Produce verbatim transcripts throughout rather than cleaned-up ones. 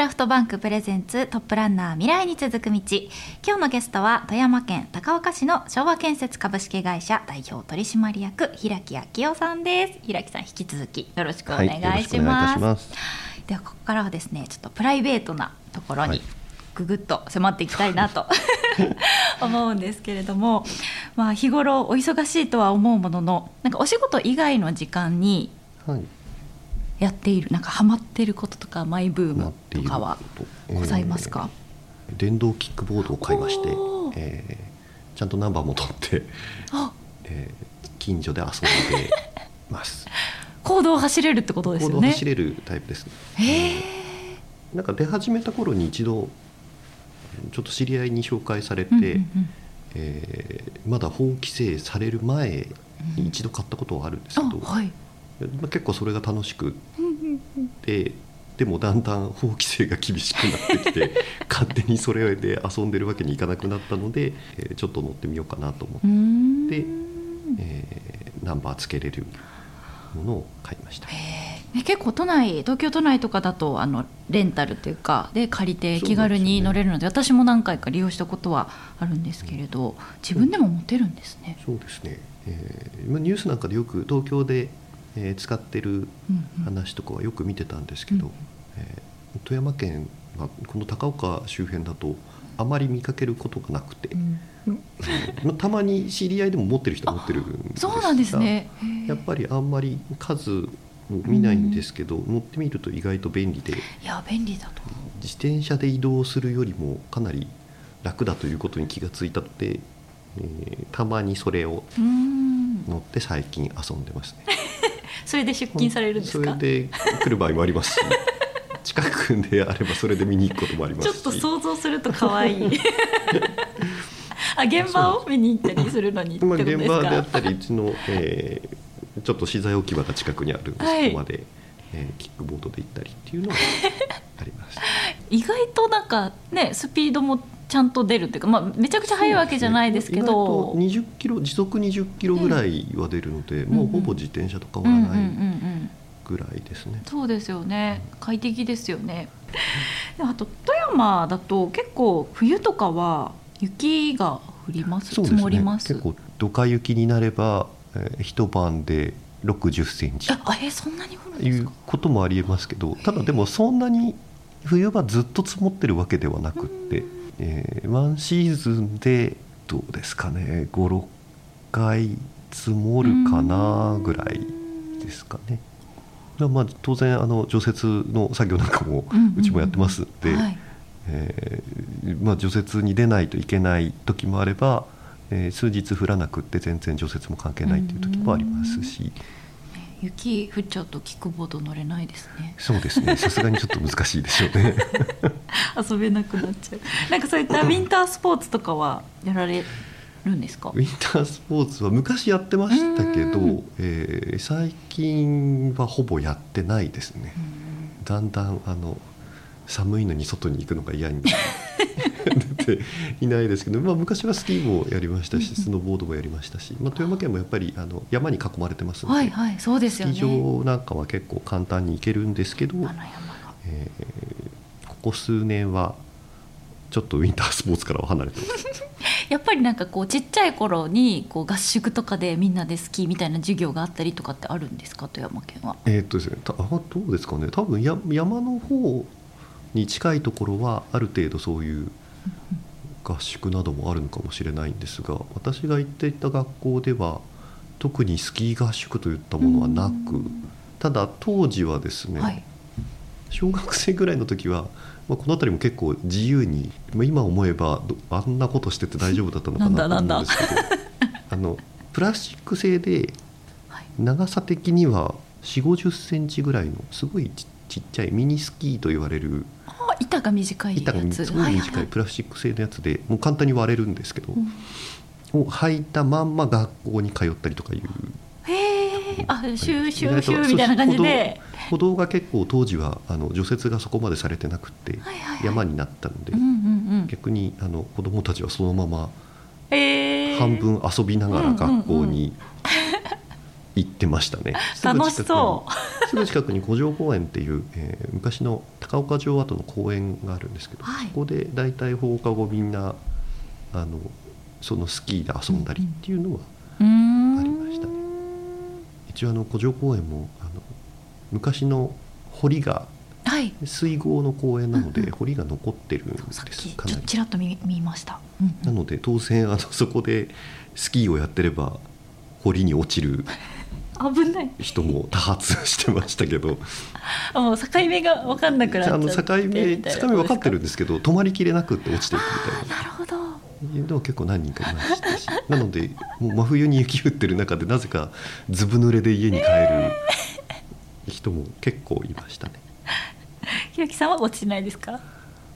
ラフトバンクプレゼンツトップランナー未来に続く道。今日のゲストは富山県高岡市の昭和建設株式会社代表取締役平木昭夫さんです。平木さん、引き続きよろしくお願いします。はい、よろしくお願いいたします。ではここからはですね、ちょっとプライベートなところにぐぐっと迫っていきたいなと、はい思うんですけれども、まあ、日頃お忙しいとは思うものの、なんかお仕事以外の時間にやっている、なんかハマっていることとかマイブームとかはございますか？えー、電動キックボードを買いまして、えー、ちゃんとナンバーも取って、えー、近所で遊んでます公道を走れるってことですよね。公道を走れるタイプですね。えー、なんか出始めた頃に一度ちょっと知り合いに紹介されて、うんうんうん、えー、まだ法規制される前に一度買ったことはあるんですけど、うん、はい、まあ、結構それが楽しくて、でもだんだん法規制が厳しくなってきて勝手にそれで遊んでるわけにいかなくなったので、えー、ちょっと乗ってみようかなと思って、えー、ナンバーつけれるものを買いました。結構都内、東京都内とかだとあのレンタルというかで借りて気軽に乗れるの で, で、ね、私も何回か利用したことはあるんですけれど、うん、自分でも持てるんですね。そうですね、えー、ニュースなんかでよく東京で、えー、使ってる話とかはよく見てたんですけど、うんうん、えー、富山県、まあ、この高岡周辺だとあまり見かけることがなくて、うんうんまあ、たまに知り合いでも持ってる人は持ってるんですが、そうなんですね、やっぱりあんまり数見ないんですけど、うん、乗ってみると意外と便利で、いや便利だと思う。自転車で移動するよりもかなり楽だということに気がついたので、えー、たまにそれを乗って最近遊んでますね。それで出勤されるんですか？それで来る場合もありますし近くであればそれで見に行くこともありますしちょっと想像すると可愛いあ、現場を見に行ったりするのにってことですか？まあ、現場であったりうちの、えーちょっと資材置き場が近くにあるんです、はい、そこまで、えー、キックボードで行ったりっていうのがあります意外となんかね、スピードもちゃんと出るっていうか、まあ、めちゃくちゃ速いわけじゃないですけど、ね、意外とにじゅっキロ、時速にじゅっキロぐらいは出るので、うん、もうほぼ自転車とかはないぐらいですね、うんうんうんうん、そうですよね、快適ですよね、うん、あと富山だと結構冬とかは雪が降ります、積もります、そうですね、結構ドカ雪になれば一晩でろくじゅっセンチあ、えー、そんなに降るんですか？いうこともありえますけど、ただでもそんなに冬場ずっと積もってるわけではなくって、えー、ワンシーズンでどうですかね、ご、ろっかい積もるかなぐらいですかね。まあ、当然あの除雪の作業なんかもうちもやってますので、えーまあ、除雪に出ないといけない時もあれば、えー、数日降らなくって全然除雪も関係ないという時もありますし、雪降っちゃうとキックボード乗れないですね。そうですね、さすがにちょっと難しいでしょうね遊べなくなっちゃう。なんかそういったウィンタースポーツとかはやられるんですか？ウィンタースポーツは昔やってましたけど、えー、最近はほぼやってないですね。だんだんあの寒いのに外に行くのが嫌になる出ていないですけど、まあ、昔はスキーもやりましたしスノーボードもやりましたし、まあ、富山県もやっぱりあの山に囲まれてますので、はいはい、そうですよね、スキー場なんかは結構簡単に行けるんですけど、えー、ここ数年はちょっとウィンタースポーツからは離れてますやっぱりなんかこうちっちゃい頃にこう合宿とかでみんなでスキーみたいな授業があったりとかってあるんですか、富山県は？えーっとですね、た、あ、どうですかね、多分や山の方に近いところはある程度そういう合宿などもあるのかもしれないんですが、私が行っていた学校では特にスキー合宿といったものはなく、ただ当時はですね、はい、小学生ぐらいの時は、まあ、この辺りも結構自由に、まあ、今思えばあんなことしてて大丈夫だったのかなと思うんですけどあのプラスチック製で長さ的にはよんじゅう、ごじゅっセンチぐらいのすごいちっちっちゃいミニスキーと言われる、あ、板が短いやつ、板がすごい短いプラスチック製のやつで、もう簡単に割れるんですけど、うん、を履いたまんま学校に通ったりとかいう、へえ、あ、シューシューシューみたいな感じで、歩道、歩道が結構当時はあの除雪がそこまでされてなくて、はいはいはい、山になったので、うんうんうん、逆にあの子どもたちはそのまま半分遊びながら学校に、うんうんうん行ってましたね。楽しそう。すぐ近くに五条公園っていう、えー、昔の高岡城跡の公園があるんですけど、はい、そこでだいたい放課後みんなあのそのスキーで遊んだりっていうのはありましたね。うん、一応あの五条公園もあの昔の堀が、はい、水郷の公園なので、うんうん、堀が残ってるんです。さっきちょっとちらっと 見, 見ました、うんうん、なので当然あのそこでスキーをやってれば堀に落ちる危ない人も多発してましたけどもう境目が分かんなくなっちゃって、あの境目つかみ分かってるんですけど止まりきれなくって落ちていくみたいな。あ、なるほど。でも結構何人かいましたしなのでもう真冬に雪降ってる中でなぜかずぶ濡れで家に帰る人も結構いましたね。ひろきさんは落ちないですか？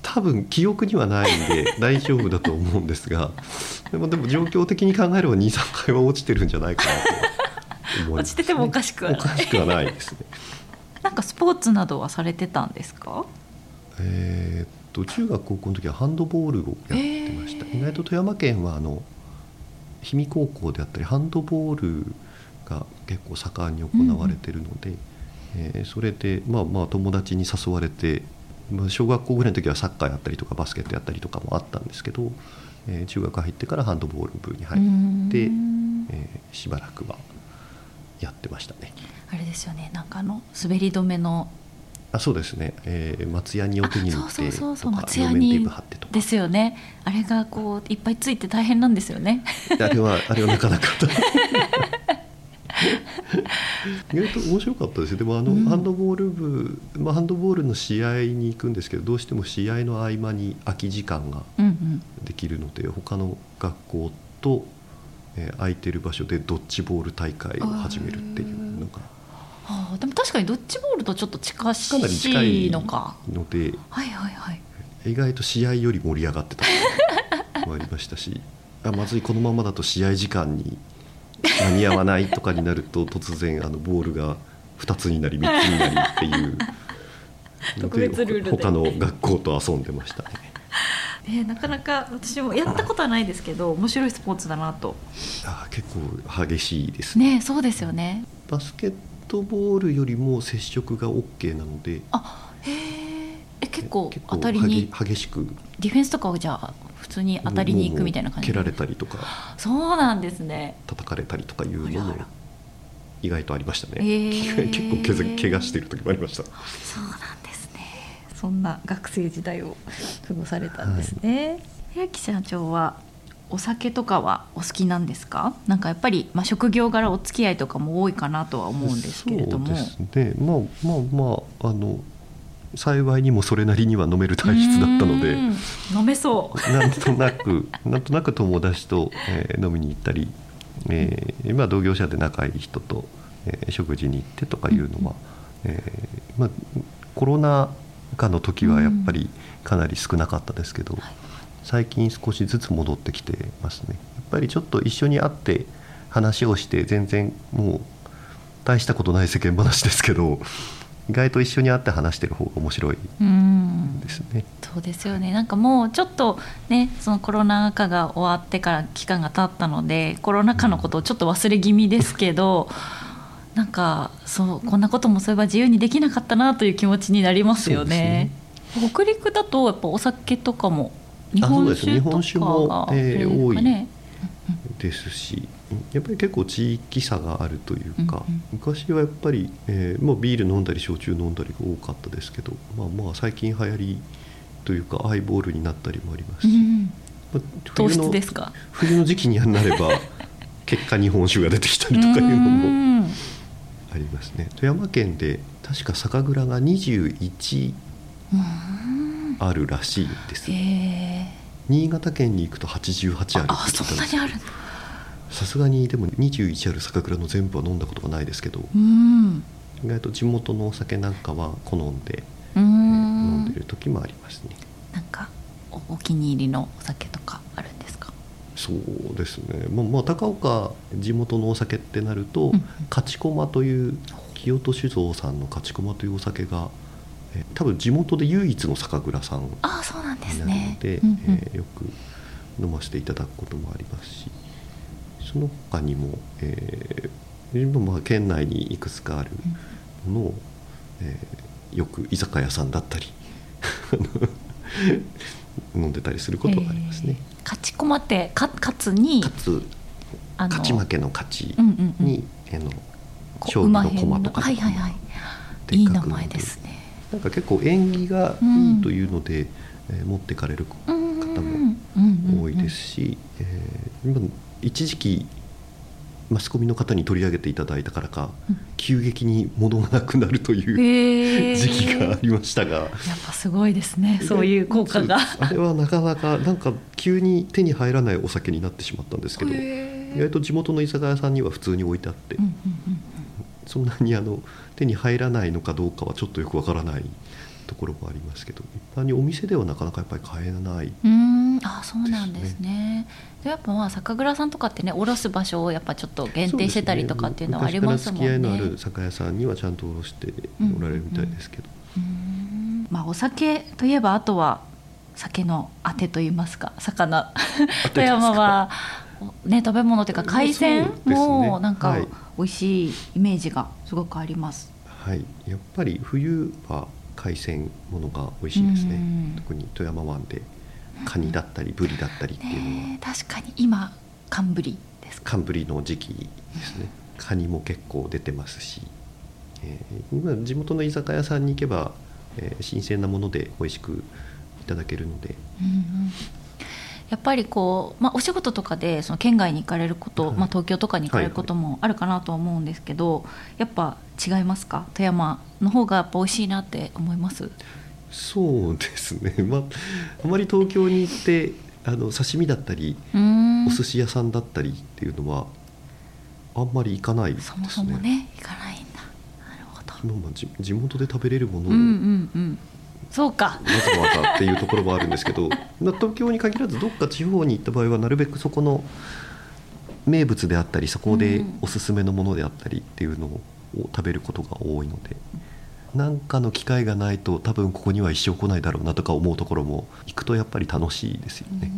多分記憶にはないんで大丈夫だと思うんですがでもでも状況的に考えれば に,さん 回は落ちてるんじゃないかなと思います、ね、落ちててもおかしくはない、おかしくはないですね。なんかスポーツなどはされてたんですか？えー、っと中学高校の時はハンドボールをやってました、えー、意外と富山県はあの氷見高校であったりハンドボールが結構盛んに行われているので、うんえー、それでまあまあ友達に誘われて小学校ぐらいの時はサッカーやったりとかバスケットやったりとかもあったんですけど、えー、中学入ってからハンドボール部に入って、えー、しばらくはやってましたね。あれですよね、なんかあの滑り止めの、あ、そうですね、えー、松屋にお手に塗ってとか両面テープ貼ってとかですよね。あれがこういっぱいついて大変なんですよねあれはあれはなかなか意外と面白かったですよ。でもあの、うん、ハンドボール部、まあ、ハンドボールの試合に行くんですけどどうしても試合の合間に空き時間ができるので、うんうん、他の学校と、えー、空いてる場所でドッジボール大会を始めるっていうのが、はあ、でも確かにドッジボールとちょっと近しいのか、かなり近いので、はいはいはい、意外と試合より盛り上がってたのもありましたしあ、まずいこのままだと試合時間に間に合わないとかになると突然あのボールがふたつになりみっつになりっていう特別ルールで他の学校と遊んでましたね。えー、なかなか私もやったことはないですけど面白いスポーツだなと。あ、結構激しいですね。ね、そうですよね。バスケットボールよりも接触が OK なので、あ、へえ、結構当たりに激しくディフェンスとかをじゃあ普通に当たりに行くみたいな感じで蹴られたりとか、そうなんですね、叩かれたりとかいうのも意外とありましたね。あらあら、えー、結構怪我している時もありました。そうなんですね。そんな学生時代を過ごされたんですね。ひろき社長はお酒とかはお好きなんですか？なんかやっぱり、まあ、職業柄お付き合いとかも多いかなとは思うんですけれども。そうですね、まあまあまああの幸いにもそれなりには飲める体質だったので飲めそうなんとなくなんとなく友達と、えー、飲みに行ったり、えーまあ、同業者で仲いい人と、えー、食事に行ってとかいうのは、うんえーまあ、コロナ禍の時はやっぱりかなり少なかったですけど、うん、最近少しずつ戻ってきてますね。やっぱりちょっと一緒に会って話をして全然もう大したことない世間話ですけど意外と一緒に会って話してる方が面白いですね。うん、そうですよね。なんかもうちょっとね、そのコロナ禍が終わってから期間が経ったのでコロナ禍のことをちょっと忘れ気味ですけど、うん、なんかそうこんなこともそういえば自由にできなかったなという気持ちになりますよね。そうですね。北陸だとやっぱお酒とかも日本酒とかが、あ、そうですね、日本酒も、えー、多いですしやっぱり結構地域差があるというか、うんうん、昔はやっぱり、えーまあ、ビール飲んだり焼酎飲んだりが多かったですけど、まあ、まあ最近流行りというかハイボールになったりもありますし、うんまあ、冬の、糖質ですか？冬の時期になれば結果日本酒が出てきたりとかいうのもありますね。富山県で確か酒蔵がにじゅういちあるらしいです、えー、新潟県に行くとはちじゅうはちある。ああ、そんなにあるんだ。さすがにでもにじゅういちある酒蔵の全部は飲んだことがないですけど、うん、意外と地元のお酒なんかは好んで、うん、えー、飲んでる時もありますね。なんか お, お気に入りのお酒とかあるんですか？そうですね、まあまあ、高岡地元のお酒ってなると、うん、勝ち駒という清戸酒造さんの勝ち駒というお酒が、えー、多分地元で唯一の酒蔵さんになるので、あ、そうなんですね、うんうん、えー、よく飲ませていただくこともありますしその他にも、えー、自分も県内にいくつかあるものを、えー、よく居酒屋さんだったり飲んでたりすることがありますね。えー、勝ち駒ってか勝つに勝つあの勝ち負けの勝ちに将棋の駒とかでいい名前ですね。なんか結構縁起がいいというので、うんえー、持ってかれる方も多いですし、今一時期マスコミの方に取り上げていただいたからか、うん、急激に物がなくなるという時期がありましたが、やっぱすごいですね、そういう効果があれはなかなかなんか急に手に入らないお酒になってしまったんですけど、意外と地元の居酒屋さんには普通に置いてあって、うんうんうんうん、そんなにあの手に入らないのかどうかはちょっとよくわからないところもありますけど、一般にお店ではなかなかやっぱり買えないですね。うーん、あ、そうなんですね。でやっぱまあ酒蔵さんとかってね、おろす場所をやっぱちょっと限定してたりとかっていうのはありますもんね。昔から付き合いのある酒屋さんにはちゃんとおろしておられるみたいですけど、うんうんうん、まあお酒といえばあとは酒のあてといいますか、魚富山はね、食べ物というか海鮮もなんか美味しいイメージがすごくあります。はい、やっぱり冬は海鮮ものが美味しいですね。特に富山湾でカニだったりブリだったりっていうのは、ね、確かに今寒ブリですか。寒ブリの時期ですね。カニも結構出てますし、えー、今地元の居酒屋さんに行けば、えー、新鮮なもので美味しくいただけるので、うんうん、やっぱりこう、まあ、お仕事とかでその県外に行かれること、はい、まあ、東京とかに行かれることもあるかなと思うんですけど、はいはい、やっぱ違いますか？富山の方がやっぱ美味しいなって思います？そうですね、まあ、あまり東京に行ってあの刺身だったりお寿司屋さんだったりっていうのはあんまり行かないですね。そもそもね、行かないんだ。なるほど。まあ、地, 地元で食べれるものを、うんうんうん、そうかわざわざっていうところもあるんですけど東京に限らずどっか地方に行った場合はなるべくそこの名物であったり、そこでおすすめのものであったりっていうのを食べることが多いので、何かの機会がないと多分ここには一生来ないだろうなとか思うところも行くとやっぱり楽しいですよね。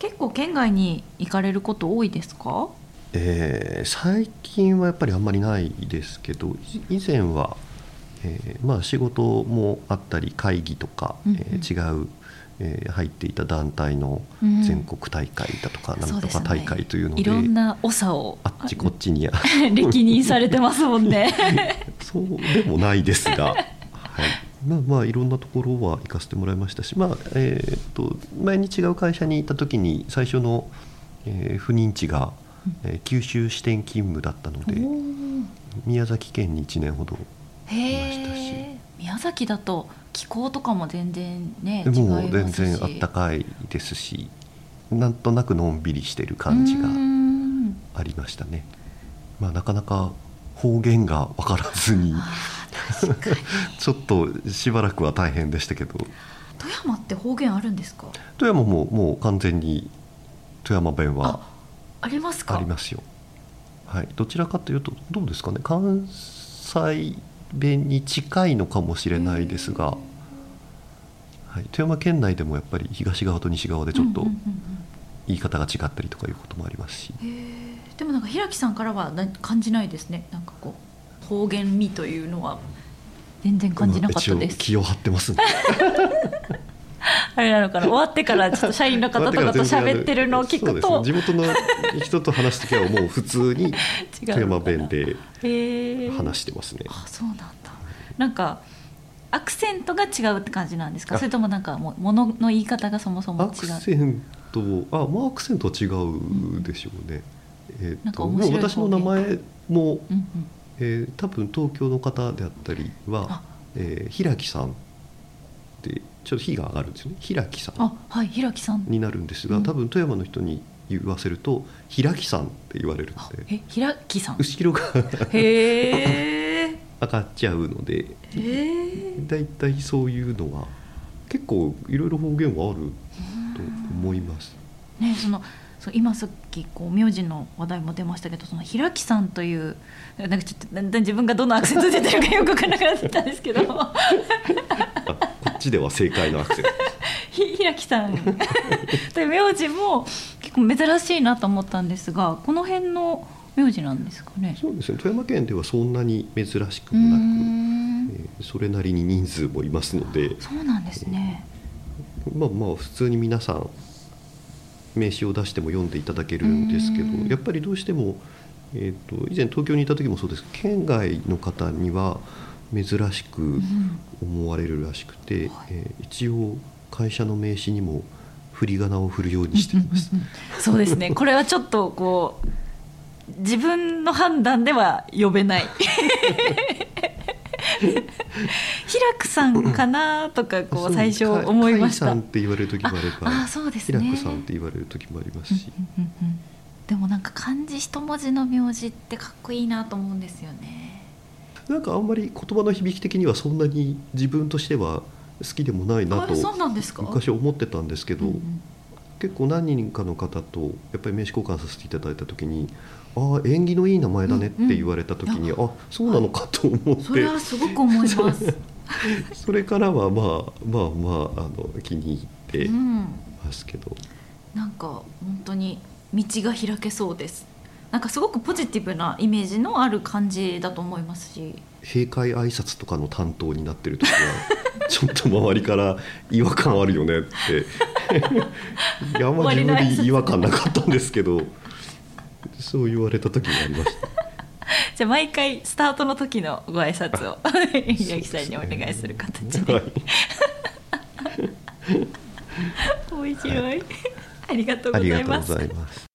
結構県外に行かれること多いですか？えー、最近はやっぱりあんまりないですけど、以前はえーまあ、仕事もあったり会議とか、うんうん、えー、違う、えー、入っていた団体の全国大会だとか、うん、なんとか大会というの で, うで、ね、いろんな長をあっちこっちに歴任されてますもんねそうでもないですが、はい、まあまあいろんなところは行かせてもらいましたし、まあえー、っと前に違う会社に行った時に最初の、えー、赴任地が、うん、えー、九州支店勤務だったので宮崎県にいちねんほど。へ、宮崎だと気候とかも全然ね違いますし、もう全然あったかいですし、なんとなくのんびりしてる感じがありましたね。まあ、なかなか方言が分からずにちょっとしばらくは大変でしたけど。富山って方言あるんですか？富山ももう完全に富山弁は あ, ありますか？ありますよ、はい、どちらかというとどうですかね、関西弁に近いのかもしれないですが、はい、富山県内でもやっぱり東側と西側でちょっと言い方が違ったりとかいうこともありますし、うんうんうんうん、へ、でもなんか平木さんからは感じないですね、なんかこう方言味というのは全然感じなかったです。気を張ってますねあれなのかな、終わってからちょっと社員の方とかと喋ってるのを聞くと、ね、地元の人と話すときはもう普通に富山弁で話してますね。あ、そうなんだ。なんかアクセントが違うって感じなんですか？それともなんかもう物の言い方がそもそも違う。アクセント、あ、まあアクセントは違うでしょうね、うん、えー、っとなんか面白い方言。私の名前も、うんうん、えー、多分東京の方であったりは、えー、平木さんってちょっと火が上がるんですよね。平木さん、あ、はい、平木さんになるんですが、うん、多分富山の人に言わせると平木さんって言われるので、え、平木さん、後ろがへ上がっちゃうので、だいたいそういうのは結構いろいろ方言はあると思います、ね、その今さっきこう名字の話題も出ましたけど、その平木さんというなんかちょっとだんだん自分がどのアクセント出てるかよく分からなくなってたんですけどこっちでは正解のアクセント平木さんという名字も結構珍しいなと思ったんですが、この辺の名字なんですかね。そうですね、富山県ではそんなに珍しくもなく、えー、それなりに人数もいますので。そうなんですね、えー、まあまあ普通に皆さん名刺を出しても読んでいただけるんですけど、やっぱりどうしても、えー、と以前東京にいた時もそうですけど、県外の方には珍しく思われるらしくて、うんはいえー、一応会社の名刺にも振り仮名を振るようにしていますそうですね、これはちょっとこう自分の判断では呼べない平久さんかなとかこう最初思いました。甲斐さんって言われる時もあれば、ああそうです、ね、平久さんって言われる時もありますし、うんうんうんうん、でもなんか漢字一文字の名字ってかっこいいなと思うんですよね。なんかあんまり言葉の響き的にはそんなに自分としては好きでもないなと昔思ってたんですけど、うんうん、結構何人かの方とやっぱり名刺交換させていただいた時に、ああ縁起のいい名前だねって言われた時に、うんうん、あそうなのかと思って、はい、それはすごく思いますそれからはまあまあまあ、あの気に入ってますけど、うん、なんか本当に道が開けそうです。なんかすごくポジティブなイメージのある感じだと思いますし、閉会挨拶とかの担当になってる時はちょっと周りから違和感あるよねっていやあんま自分で違和感なかったんですけどそう言われた時がありましたじゃあ毎回スタートの時のご挨拶を八木さんにお願いする形で、はい、面白い、はい、ありがとうございます。